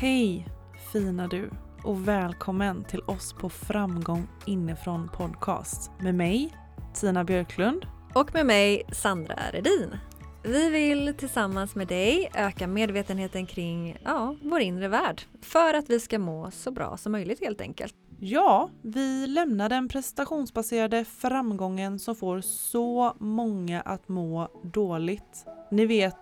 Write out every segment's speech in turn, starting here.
Hej fina du och välkommen till oss på Framgång inifrån podcast med mig Tina Björklund och med mig Sandra Redin. Vi vill tillsammans med dig öka medvetenheten kring vår inre värld för att vi ska må så bra som möjligt helt enkelt. Ja, vi lämnar den prestationsbaserade framgången som får så många att må dåligt. Ni vet,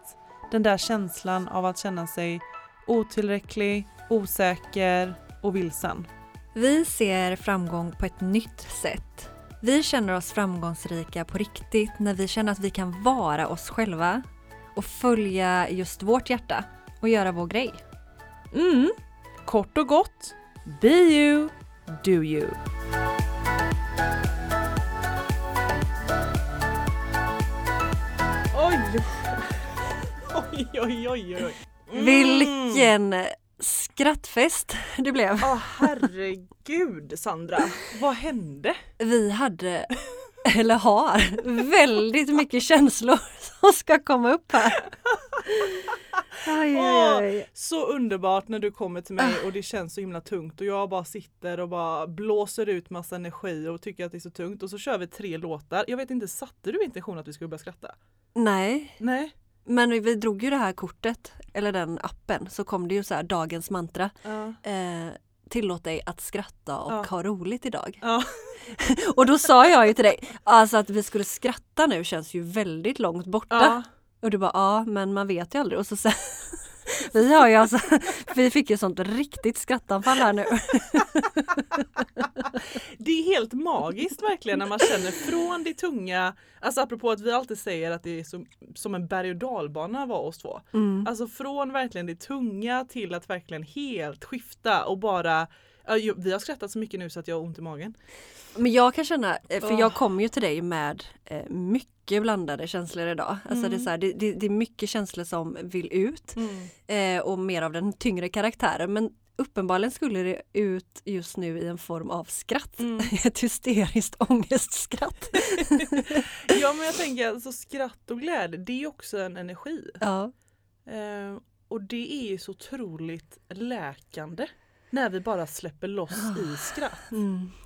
den där känslan av att känna sig otillräcklig, osäker och vilsen. Vi ser framgång på ett nytt sätt. Vi känner oss framgångsrika på riktigt när vi känner att vi kan vara oss själva och följa just vårt hjärta och göra vår grej. Kort och gott. Be you, do you. Oj, oj, oj, oj, oj. Vilken skrattfest det blev. Åh, herregud Sandra, vad hände? Vi hade, eller har, väldigt mycket känslor som ska komma upp här. Aj, aj, aj. Åh, så underbart när du kommer till mig och det känns så himla tungt och jag bara sitter och bara blåser ut massa energi och tycker att det är så tungt och så kör vi 3 låtar. Jag vet inte, satte du intention att vi skulle börja skratta? Nej. Men vi drog ju det här kortet, eller den appen, så kom det ju så här dagens mantra. Tillåt dig att skratta och ha roligt idag. Och då sa jag ju till dig, alltså att vi skulle skratta nu känns ju väldigt långt borta. Och du bara, men man vet ju aldrig. Och så vi fick ju sånt riktigt skrattanfall här nu. Det är helt magiskt verkligen när man känner från det tunga, alltså apropå att vi alltid säger att det är som en berg- och dalbana var oss två. Alltså från verkligen det tunga till att verkligen helt skifta och bara, vi har skrattat så mycket nu så att jag har ont i magen. Men jag kan känna, för jag kom ju till dig med mycket blandade känslor idag. Alltså det är så här, det är mycket känslor som vill ut och mer av den tyngre karaktären. Men uppenbarligen skulle det ut just nu i en form av skratt. Ett hysteriskt ångestskratt. Ja, men jag tänker alltså skratt och glädje, det är också en energi. Ja. Och det är ju så otroligt läkande. När vi bara släpper loss i skratt.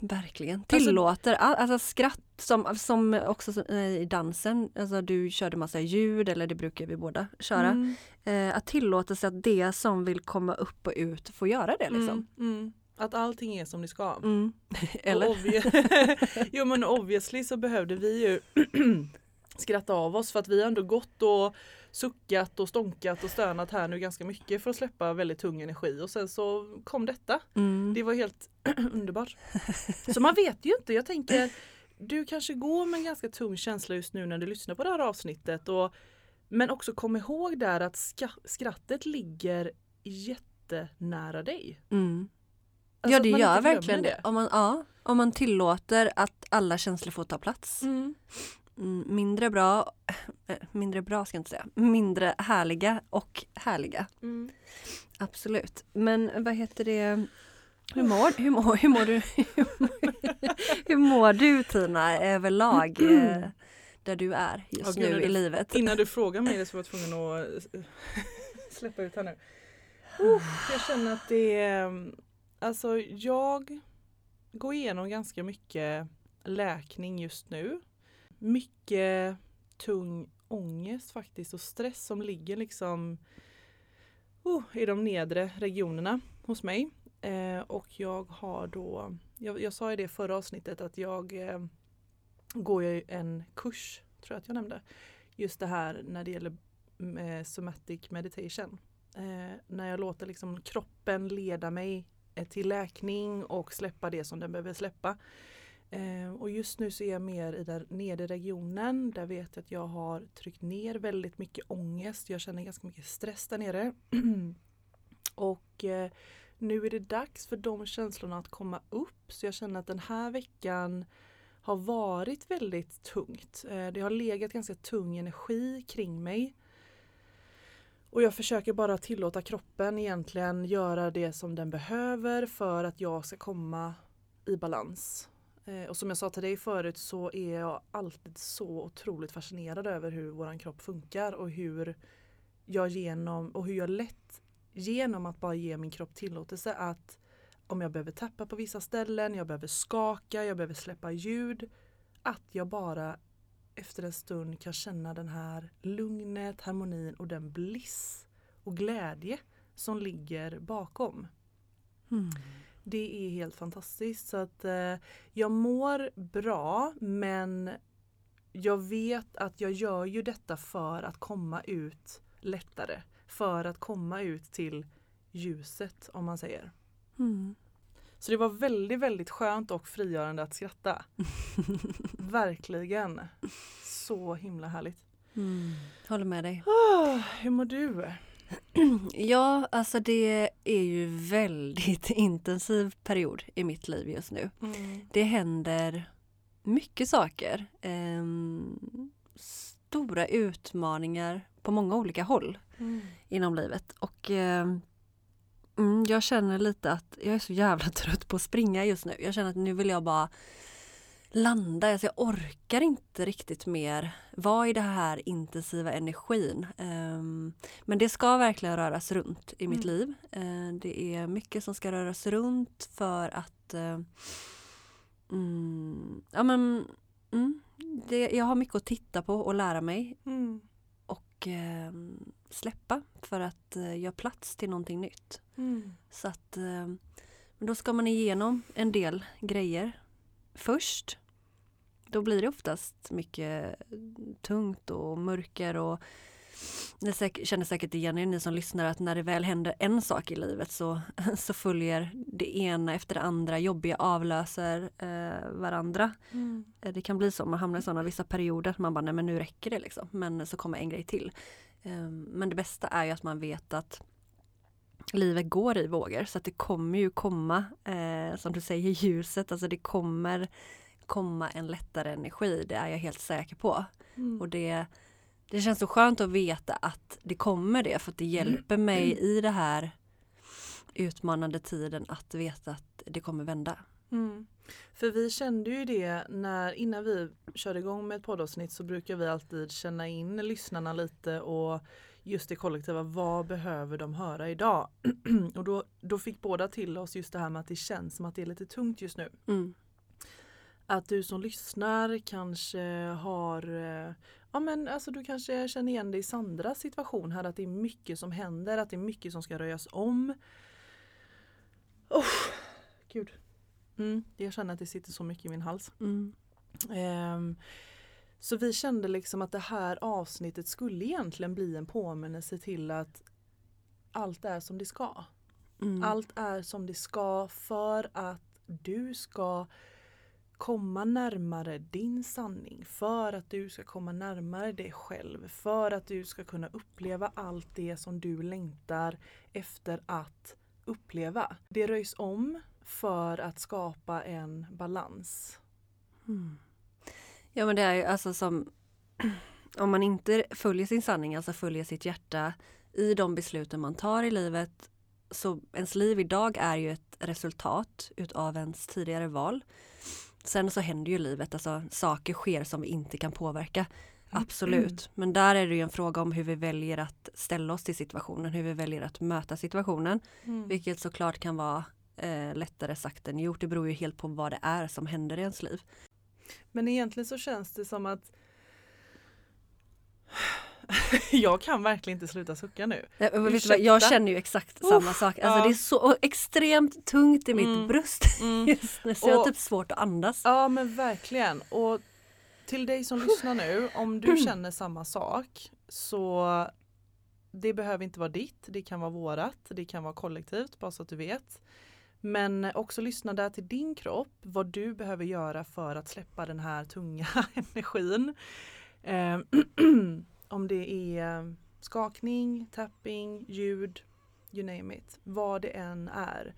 Verkligen. Tillåter alltså skratt som också i dansen. Alltså du körde massa ljud, eller det brukar vi båda köra. Att tillåta sig att det som vill komma upp och ut får göra det liksom. Att allting är som det ska. Eller? Jo men obviously så behövde vi ju skratta av oss för att vi har ändå gått och suckat och stånkat och stönat här nu ganska mycket för att släppa väldigt tung energi och sen så kom detta. Det var helt underbart. Så man vet ju inte, jag tänker du kanske går med en ganska tung känsla just nu när du lyssnar på det här avsnittet men också kom ihåg där att skrattet ligger jättenära dig. Alltså ja, det gör verkligen det. Om man tillåter att alla känslor får ta plats. Mindre bra ska jag inte säga. Mindre härliga och härliga. Absolut. Men vad heter det? Hur mår du Tina överlag där du är just nu i livet? Innan du frågar mig det så var jag tvungen att släppa ut här nu. Jag känner att jag går igenom ganska mycket läkning just nu. Mycket tung ångest faktiskt och stress som ligger liksom i de nedre regionerna hos mig. Och jag har då, jag sa i det förra avsnittet att jag går ju en kurs, tror jag att jag nämnde. Just det här när det gäller somatic meditation. När jag låter liksom kroppen leda mig till läkning och släppa det som den behöver släppa. Och just nu så är jag mer i den nedre regionen. Där vet jag att jag har tryckt ner väldigt mycket ångest. Jag känner ganska mycket stress där nere. Och nu är det dags för de känslorna att komma upp. Så jag känner att den här veckan har varit väldigt tungt. Det har legat ganska tung energi kring mig. Och jag försöker bara tillåta kroppen egentligen göra det som den behöver för att jag ska komma i balans. Och som jag sa till dig förut så är jag alltid så otroligt fascinerad över hur vår kropp funkar och hur jag lätt genom att bara ge min kropp tillåtelse att om jag behöver tappa på vissa ställen, jag behöver skaka, jag behöver släppa ljud, att jag bara efter en stund kan känna den här lugnet, harmonin och den bliss och glädje som ligger bakom. Mm. Det är helt fantastiskt. Så att jag mår bra, men jag vet att jag gör ju detta för att komma ut lättare. För att komma ut till ljuset, om man säger. Mm. Så det var väldigt, väldigt skönt och frigörande att skratta. Verkligen. Så himla härligt. Mm. Håller med dig. Hur mår du? Ja, alltså det är ju väldigt intensiv period i mitt liv just nu. Mm. Det händer mycket saker. Stora utmaningar på många olika håll inom livet. Och jag känner lite att jag är så jävla trött på att springa just nu. Jag känner att nu vill jag bara landa. Alltså jag orkar inte riktigt mer. Vad är det här intensiva energin? Men det ska verkligen röras runt i mitt liv. Det är mycket som ska röras runt för att jag har mycket att titta på och lära mig. Mm. Och släppa för att göra plats till någonting nytt. Mm. Så att då ska man igenom en del grejer först. Då blir det oftast mycket tungt och mörker. Och ni känner säkert igen er, ni som lyssnar, att när det väl händer en sak i livet så följer det ena efter det andra. Jobbiga avlöser varandra. Mm. Det kan bli så, man hamnar i sådana vissa perioder att man bara, nej men nu räcker det liksom. Men så kommer en grej till. Men det bästa är ju att man vet att livet går i vågor, så att det kommer ju komma, som du säger, ljuset. Alltså det kommer komma en lättare energi, det är jag helt säker på. Och det känns så skönt att veta att det kommer det, för att det hjälper mig i det här utmanande tiden att veta att det kommer vända. Mm. För vi kände ju det innan vi körde igång med ett poddavsnitt, så brukar vi alltid känna in lyssnarna lite och just det kollektiva, vad behöver de höra idag? Och då fick båda till oss just det här med att det känns som att det är lite tungt just nu. Mm. Att du som lyssnar kanske har, ja men alltså du kanske känner igen dig i Sandras situation här, att det är mycket som händer, att det är mycket som ska röjas om. Oh, gud. Jag känner att det sitter så mycket i min hals. Mm. Så vi kände liksom att det här avsnittet skulle egentligen bli en påminnelse till att allt är som det ska. Mm. Allt är som det ska för att du ska komma närmare din sanning. För att du ska komma närmare dig själv. För att du ska kunna uppleva allt det som du längtar efter att uppleva. Det röjs om för att skapa en balans. Mm. Ja, men det är ju alltså som om man inte följer sin sanning, alltså följer sitt hjärta i de besluten man tar i livet, så ens liv idag är ju ett resultat utav ens tidigare val. Sen så händer ju livet, alltså saker sker som vi inte kan påverka, absolut. Men där är det ju en fråga om hur vi väljer att ställa oss till situationen, hur vi väljer att möta situationen, vilket såklart kan vara lättare sagt än gjort. Det beror ju helt på vad det är som händer i ens liv. Men egentligen så känns det som att jag kan verkligen inte sluta sucka nu. Jag känner ju exakt samma sak. Alltså det är så extremt tungt i mitt bröst just nu, så jag har typ svårt att andas. Ja, men verkligen. Och till dig som lyssnar nu, om du känner samma sak, så det behöver inte vara ditt, det kan vara vårat, det kan vara kollektivt, bara så att du vet. Men också lyssna där till din kropp, vad du behöver göra för att släppa den här tunga energin. Om det är skakning, tapping, ljud, you name it. Vad det än är.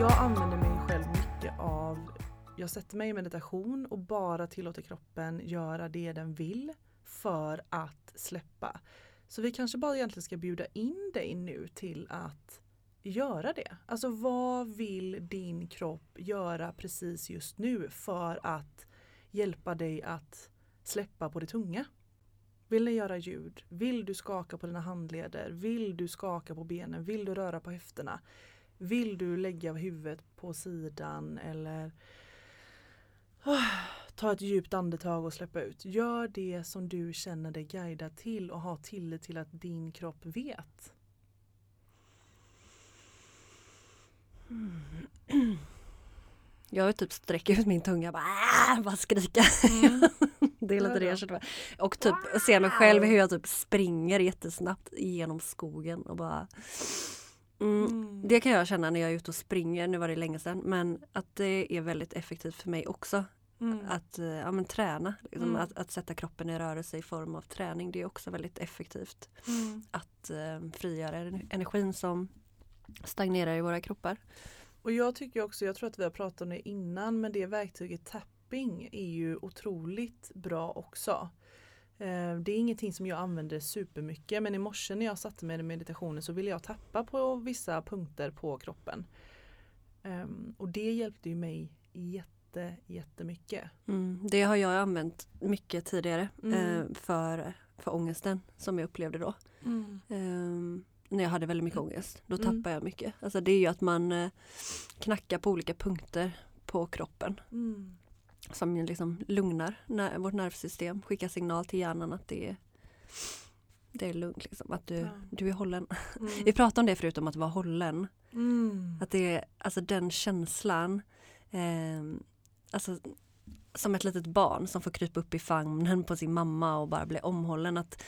Jag använder mig själv mycket av... Jag sätter mig i meditation och bara tillåter kroppen göra det den vill för att släppa. Så vi kanske bara egentligen ska bjuda in dig nu till att göra det? Alltså vad vill din kropp göra precis just nu för att hjälpa dig att släppa på det tunga? Vill du göra ljud? Vill du skaka på dina handleder? Vill du skaka på benen? Vill du röra på höfterna? Vill du lägga huvudet på sidan eller ta ett djupt andetag och släppa ut? Gör det som du känner dig guidad till och ha tillit till att din kropp vet. Jag typ sträcker ut min tunga och bara skrika. Det är lite det jag känner. Och typ ser mig själv hur jag typ springer jättesnabbt genom skogen och bara... Det kan jag känna när jag är ute och springer. Nu var det länge sedan, men att det är väldigt effektivt för mig också. Att träna. Liksom, att sätta kroppen i rörelse i form av träning. Det är också väldigt effektivt. Att frigöra energin som stagnerar i våra kroppar. Och jag tycker också, jag tror att vi har pratat om det innan, men det verktyget tapping är ju otroligt bra också. Det är ingenting som jag använder supermycket, men i morse när jag satte mig i meditationen så ville jag tappa på vissa punkter på kroppen. Och det hjälpte ju mig jättemycket. Det har jag använt mycket tidigare för ångesten som jag upplevde då. När jag hade väldigt mycket ångest, då tappade jag mycket. Alltså det är ju att man knackar på olika punkter på kroppen. Som liksom lugnar vårt nervsystem. Skickar signal till hjärnan att det är lugnt. Liksom, att du är hållen. Vi pratade om det förutom att vara hållen. Att det är alltså den känslan. Alltså som ett litet barn som får krypa upp i famnen på sin mamma och bara bli omhållen. Att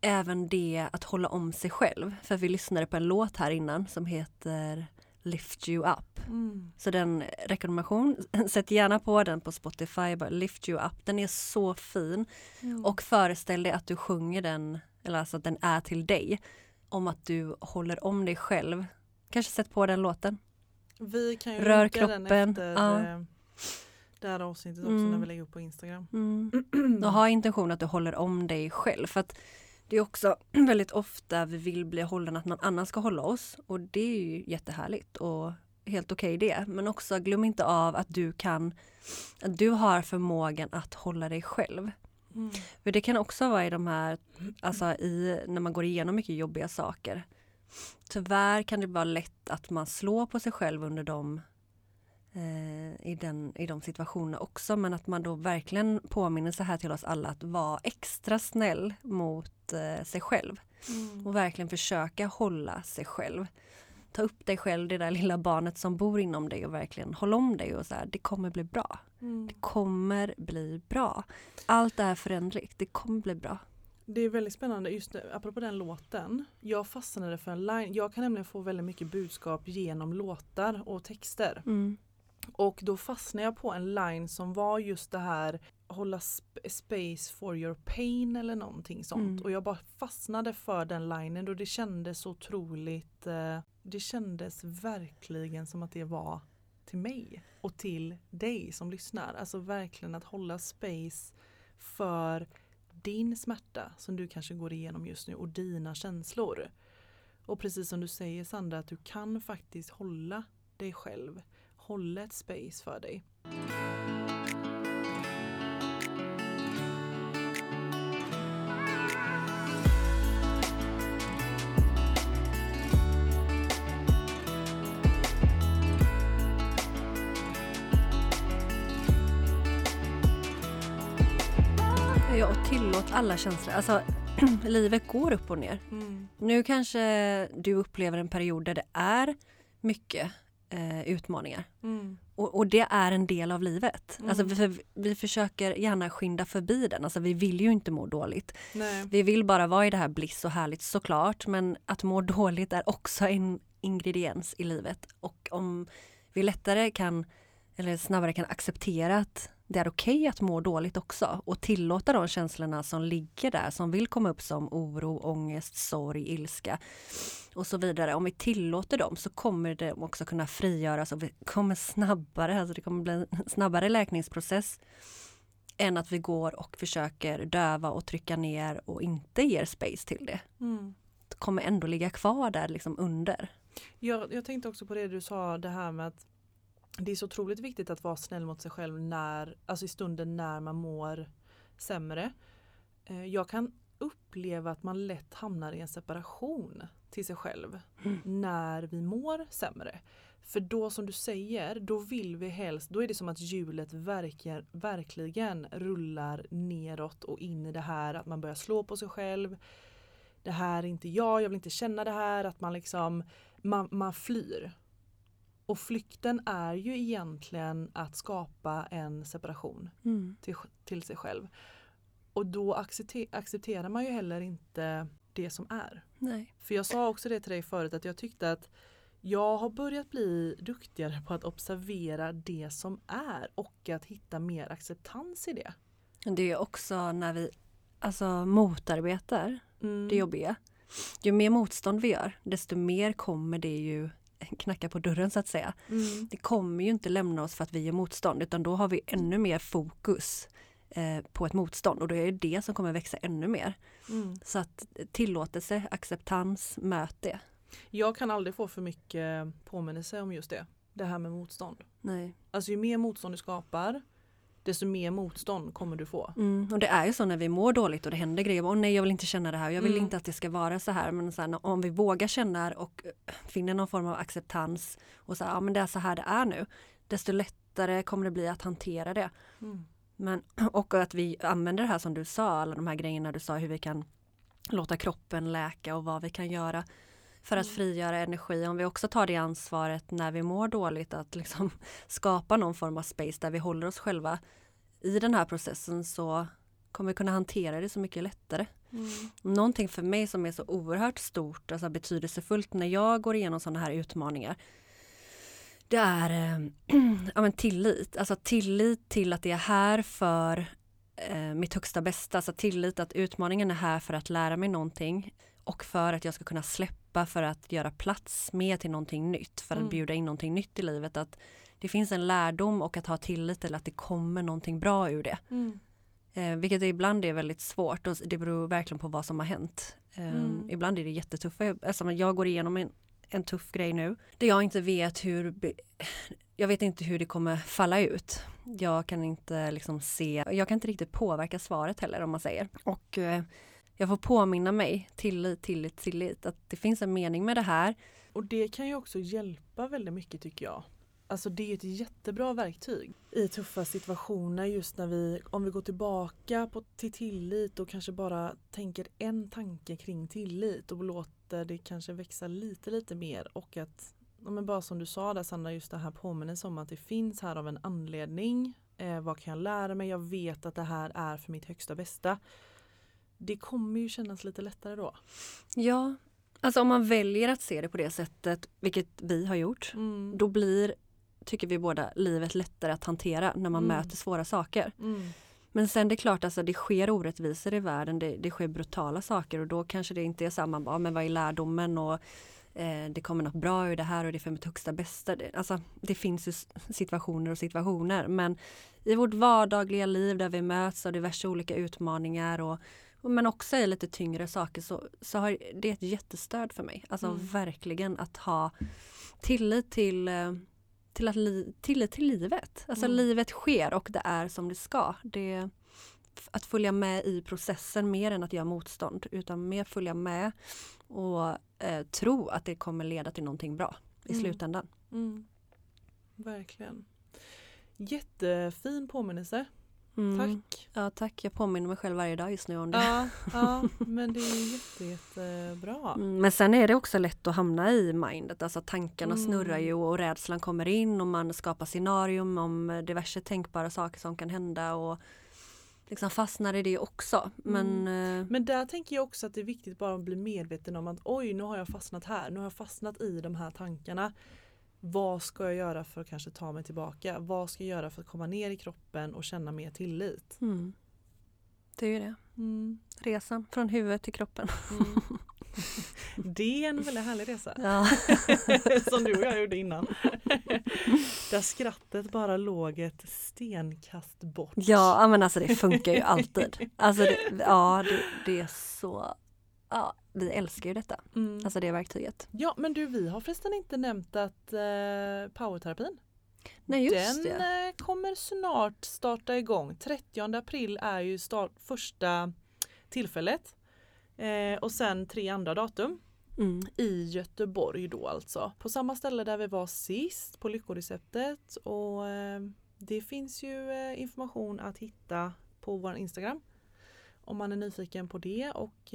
även det att hålla om sig själv. För vi lyssnade på en låt här innan som heter... Lift You Up. Så den rekommendation, sätt gärna på den på Spotify, bara Lift You Up. Den är så fin. Och föreställ dig att du sjunger den, eller alltså att den är till dig, om att du håller om dig själv. Kanske sätt på den låten. Vi kan ju rör kroppen den efter det här avsnittet också när vi lägger upp på Instagram. Och ha intention att du håller om dig själv, för att det är också väldigt ofta vi vill bli hållen att någon annan ska hålla oss. Och det är ju jättehärligt och helt okej det. Men också glöm inte av att du har förmågan att hålla dig själv. För det kan också vara i de här, alltså när man går igenom mycket jobbiga saker. Tyvärr kan det vara lätt att man slår på sig själv under dem i de situationerna också, men att man då verkligen påminner så här till oss alla att vara extra snäll mot sig själv och verkligen försöka hålla sig själv. Ta upp dig själv, det där lilla barnet som bor inom dig, och verkligen hålla om dig och så här, det kommer bli bra. Det kommer bli bra. Allt är förändligt, det kommer bli bra. Det är väldigt spännande just nu, apropå den låten. Jag fastnade för en line. Jag kan nämligen få väldigt mycket budskap genom låtar och texter. Och då fastnade jag på en line som var just det här, hålla space for your pain eller någonting sånt. Och jag bara fastnade för den linen, och det kändes otroligt, det kändes verkligen som att det var till mig och till dig som lyssnar. Alltså verkligen att hålla space för din smärta som du kanske går igenom just nu och dina känslor. Och precis som du säger, Sandra, att du kan faktiskt hålla dig själv. Hålla ett space för dig. Jag tillåter alla känslor. Alltså, livet går upp och ner. Nu kanske du upplever en period där det är mycket utmaningar. Och det är en del av livet. Alltså vi försöker gärna skynda förbi den. Alltså vi vill ju inte må dåligt. Nej. Vi vill bara vara i det här bliss och härligt såklart, men att må dåligt är också en ingrediens i livet. Och om vi lättare kan, eller snabbare kan acceptera att det är okej att må dåligt också, och tillåta de känslorna som ligger där, som vill komma upp som oro, ångest, sorg, ilska och så vidare. Om vi tillåter dem så kommer det också kunna frigöras, och vi kommer snabbare, alltså det kommer bli en snabbare läkningsprocess än att vi går och försöker döva och trycka ner och inte ger space till det. Det kommer ändå ligga kvar där liksom under. Jag tänkte också på det du sa, det här med att det är så otroligt viktigt att vara snäll mot sig själv när, alltså i stunden när man mår sämre. Jag kan uppleva att man lätt hamnar i en separation till sig själv när vi mår sämre. För då, som du säger, då vill vi helst, då är det som att hjulet verkligen rullar neråt och in i det här att man börjar slå på sig själv. Det här är inte jag vill inte känna det här, att man liksom man flyr. Och flykten är ju egentligen att skapa en separation till sig själv. Och då accepterar man ju heller inte det som är. Nej. För jag sa också det till dig förut, att jag tyckte att jag har börjat bli duktigare på att observera det som är och att hitta mer acceptans i det. Det är också när vi motarbetar det jobbiga. Ju mer motstånd vi gör, desto mer kommer det ju knacka på dörren, så att säga. Det kommer ju inte lämna oss för att vi gör motstånd, utan då har vi ännu mer fokus på ett motstånd, och då är det som kommer växa ännu mer. Så att tillåtelse, acceptans, möt det. Jag kan aldrig få för mycket påminnelse om just det här med motstånd. Nej. Alltså ju mer motstånd du skapar, desto mer motstånd kommer du få. Och det är ju så när vi mår dåligt och det händer grejer. Och nej, jag vill inte känna det här. Jag vill inte att det ska vara så här. Men så här, om vi vågar känna och finner någon form av acceptans och så här, ja men det är så här det är nu. Desto lättare kommer det bli att hantera det. Men, och att vi använder det här som du sa, alla de här grejerna du sa, hur vi kan låta kroppen läka och vad vi kan göra för att frigöra energi. Om vi också tar det ansvaret när vi mår dåligt, att liksom skapa någon form av space där vi håller oss själva i den här processen, så kommer vi kunna hantera det så mycket lättare. Någonting för mig som är så oerhört stort, alltså betydelsefullt när jag går igenom sådana här utmaningar, det är tillit. Alltså tillit till att det är här för mitt högsta bästa. Alltså tillit att utmaningen är här för att lära mig någonting och för att jag ska kunna släppa, för att göra plats med till någonting nytt. För att bjuda in någonting nytt i livet. Att det finns en lärdom och att ha tillit till att det kommer någonting bra ur det. Vilket ibland är väldigt svårt, och det beror verkligen på vad som har hänt. Ibland är det jättetuffa. Alltså jag går igenom en tuff grej nu, där jag inte vet hur det kommer falla ut. Jag kan inte jag kan inte riktigt påverka svaret heller, om man säger. Och jag får påminna mig tillit, att det finns en mening med det här. Och det kan ju också hjälpa väldigt mycket, tycker jag. Alltså det är ett jättebra verktyg i tuffa situationer, just när om vi går tillbaka till tillit och kanske bara tänker en tanke kring tillit och låter det kanske växa lite mer, och att bara som du sa där, Sandra, just det här påminner om att det finns här av en anledning. Vad kan jag lära mig? Jag vet att det här är för mitt högsta bästa. Det kommer ju kännas lite lättare då. Ja, alltså om man väljer att se det på det sättet, vilket vi har gjort, då blir, tycker vi båda, livet lättare att hantera när man möter svåra saker. Men sen det är klart, det sker orättvisor i världen, det sker brutala saker, och då kanske det inte är samma, men vad är lärdomen, och det kommer något bra ur det här och det är för mitt högsta bästa. Det finns ju situationer, men i vårt vardagliga liv där vi möts av diverse olika utmaningar men också i lite tyngre saker, så har det ett jättestöd för mig. Verkligen att ha tillit till livet. Livet sker och det är som det ska. Det att följa med i processen mer än att göra motstånd, utan mer följa med och tro att det kommer leda till någonting bra i slutändan. Verkligen. Jättefin påminnelse. Tack. Ja, tack. Jag påminner mig själv varje dag just nu om det. Ja, men det är jättebra. Men sen är det också lätt att hamna i mindet. Tankarna snurrar ju och rädslan kommer in, och man skapar scenarium om diverse tänkbara saker som kan hända, och fastnar i det också. Men där tänker jag också att det är viktigt bara att bli medveten om att oj, nu har jag fastnat här. Nu har jag fastnat i de här tankarna. Vad ska jag göra för att kanske ta mig tillbaka? Vad ska jag göra för att komma ner i kroppen och känna mer tillit? Det är ju det. Resan från huvudet till kroppen. Det är en väldigt härlig resa. Ja. Som du och jag gjorde innan. Där skrattet bara låg ett stenkast bort. Ja, men det funkar ju alltid. Det är så... ja, vi älskar ju detta. Mm. Alltså det verktyget. Ja, men du, vi har förresten inte nämnt att power-terapin. Nej, just den det. Kommer snart starta igång. 30 april är ju första tillfället. Och sen 3 andra datum. Mm. I Göteborg då alltså. På samma ställe där vi var sist på lyckoreceptet. Och det finns ju information att hitta på vår Instagram. Om man är nyfiken på det och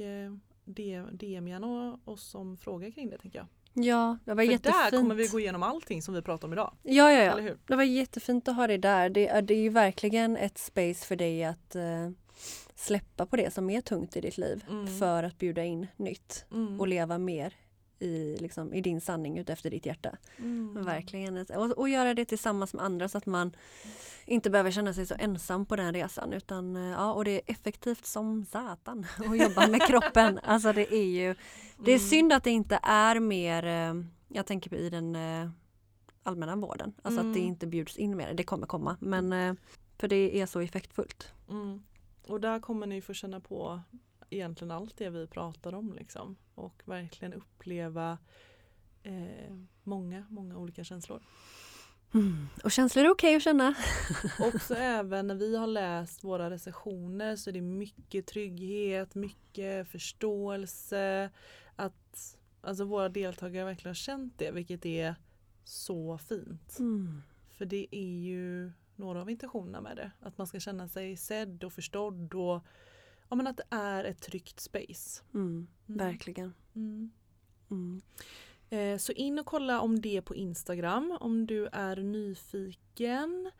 DM:a och som frågar kring det, tänker jag. Ja, det var jättefint. Där kommer vi gå igenom allting som vi pratar om idag. Ja. Eller hur? Det var jättefint att ha dig där. Det är ju verkligen ett space för dig att släppa på det som är tungt i ditt liv. Mm. För att bjuda in nytt och leva mer i din sanning utefter ditt hjärta. Mm. Verkligen. Och göra det tillsammans med andra så att man inte behöver känna sig så ensam på den resan. Utan, ja, och det är effektivt som satan att jobba med kroppen. Alltså det är ju... Det är synd att det inte är mer... Jag tänker på i den allmänna vården. Alltså att det inte bjuds in mer. Det kommer komma. Men för det är så effektfullt. Mm. Och där kommer ni få känna på... egentligen allt det vi pratar om liksom. Och verkligen uppleva många olika känslor. Mm. Och känslor är okej att känna. Också även när vi har läst våra recensioner så är det mycket trygghet, mycket förståelse. Att alltså, våra deltagare verkligen har känt det, vilket är så fint. Mm. För det är ju några av intentionerna med det. Att man ska känna sig sedd och förstådd och ja, men att det är ett tryggt space. Verkligen. Så in och kolla om det på Instagram om du är nyfiken.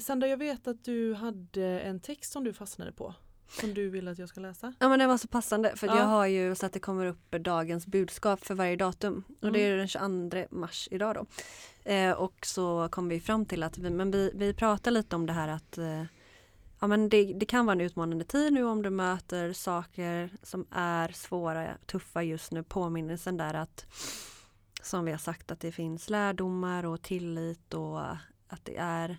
Sandra, jag vet att du hade en text som du fastnade på. Som du ville att jag ska läsa. Ja, men det var så passande. För jag har ju så att det kommer upp dagens budskap för varje datum. Och det är den 22 mars idag då. Och så kom vi fram till att vi pratar lite om det här att... Ja, men det kan vara en utmanande tid nu om du möter saker som är svåra, tuffa just nu. Påminnelsen där att, som vi har sagt, att det finns lärdomar och tillit och att det är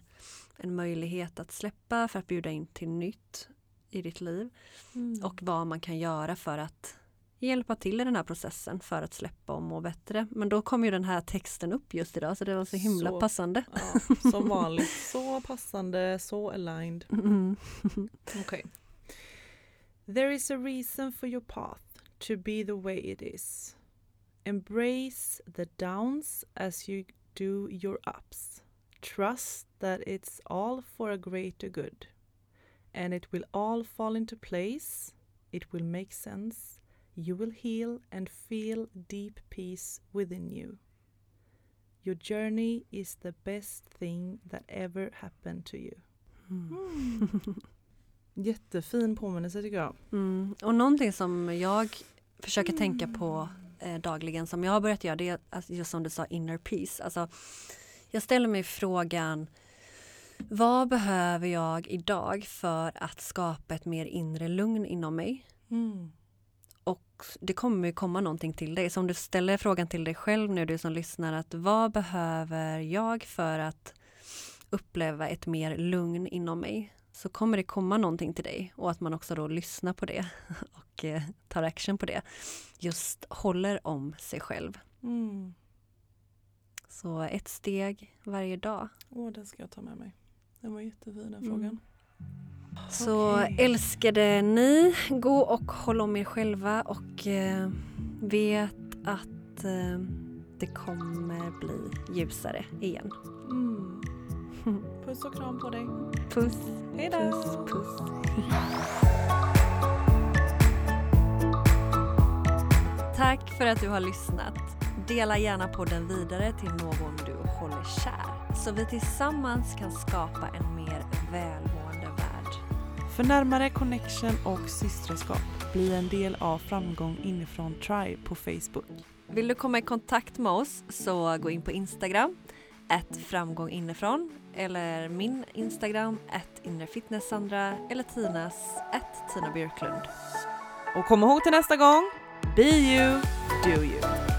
en möjlighet att släppa för att bjuda in till nytt i ditt liv. Mm. Och vad man kan göra för att hjälpa till i den här processen för att släppa och må bättre. Men då kom ju den här texten upp just idag så det var så himla passande. Ja, som vanligt. Så passande, så aligned. Mm. Okay. There is a reason for your path to be the way it is. Embrace the downs as you do your ups. Trust that it's all for a greater good. And it will all fall into place. It will make sense. You will heal and feel deep peace within you. Your journey is the best thing that ever happened to you. Mm. Jättefin påminnelse tycker jag. Mm. Och någonting som jag försöker tänka på dagligen som jag har börjat göra det är just som du sa inner peace. Alltså, jag ställer mig frågan vad behöver jag idag för att skapa ett mer inre lugn inom mig? Mm. Och det kommer ju komma någonting till dig. Så om du ställer frågan till dig själv nu, du som lyssnar, att vad behöver jag för att uppleva ett mer lugn inom mig? Så kommer det komma någonting till dig. Och att man också då lyssnar på det och tar action på det. Just håller om sig själv. Mm. Så ett steg varje dag. Åh, den ska jag ta med mig. Den var jättefin den frågan. Så älskade ni, gå och håll om er själva och vet att det kommer bli ljusare igen. Mm. Puss och kram på dig. Puss. Hej då. Puss, puss. Tack för att du har lyssnat. Dela gärna podden vidare till någon du håller kär. Så vi tillsammans kan skapa en mer välmående värld. För närmare connection och systerskap, bli en del av Framgång inifrån Tribe på Facebook. Vill du komma i kontakt med oss så gå in på Instagram @framgånginifrån eller min Instagram @innerfitnessandra eller Tinas @Tina Björklund. Och kom ihåg till nästa gång, be you, do you.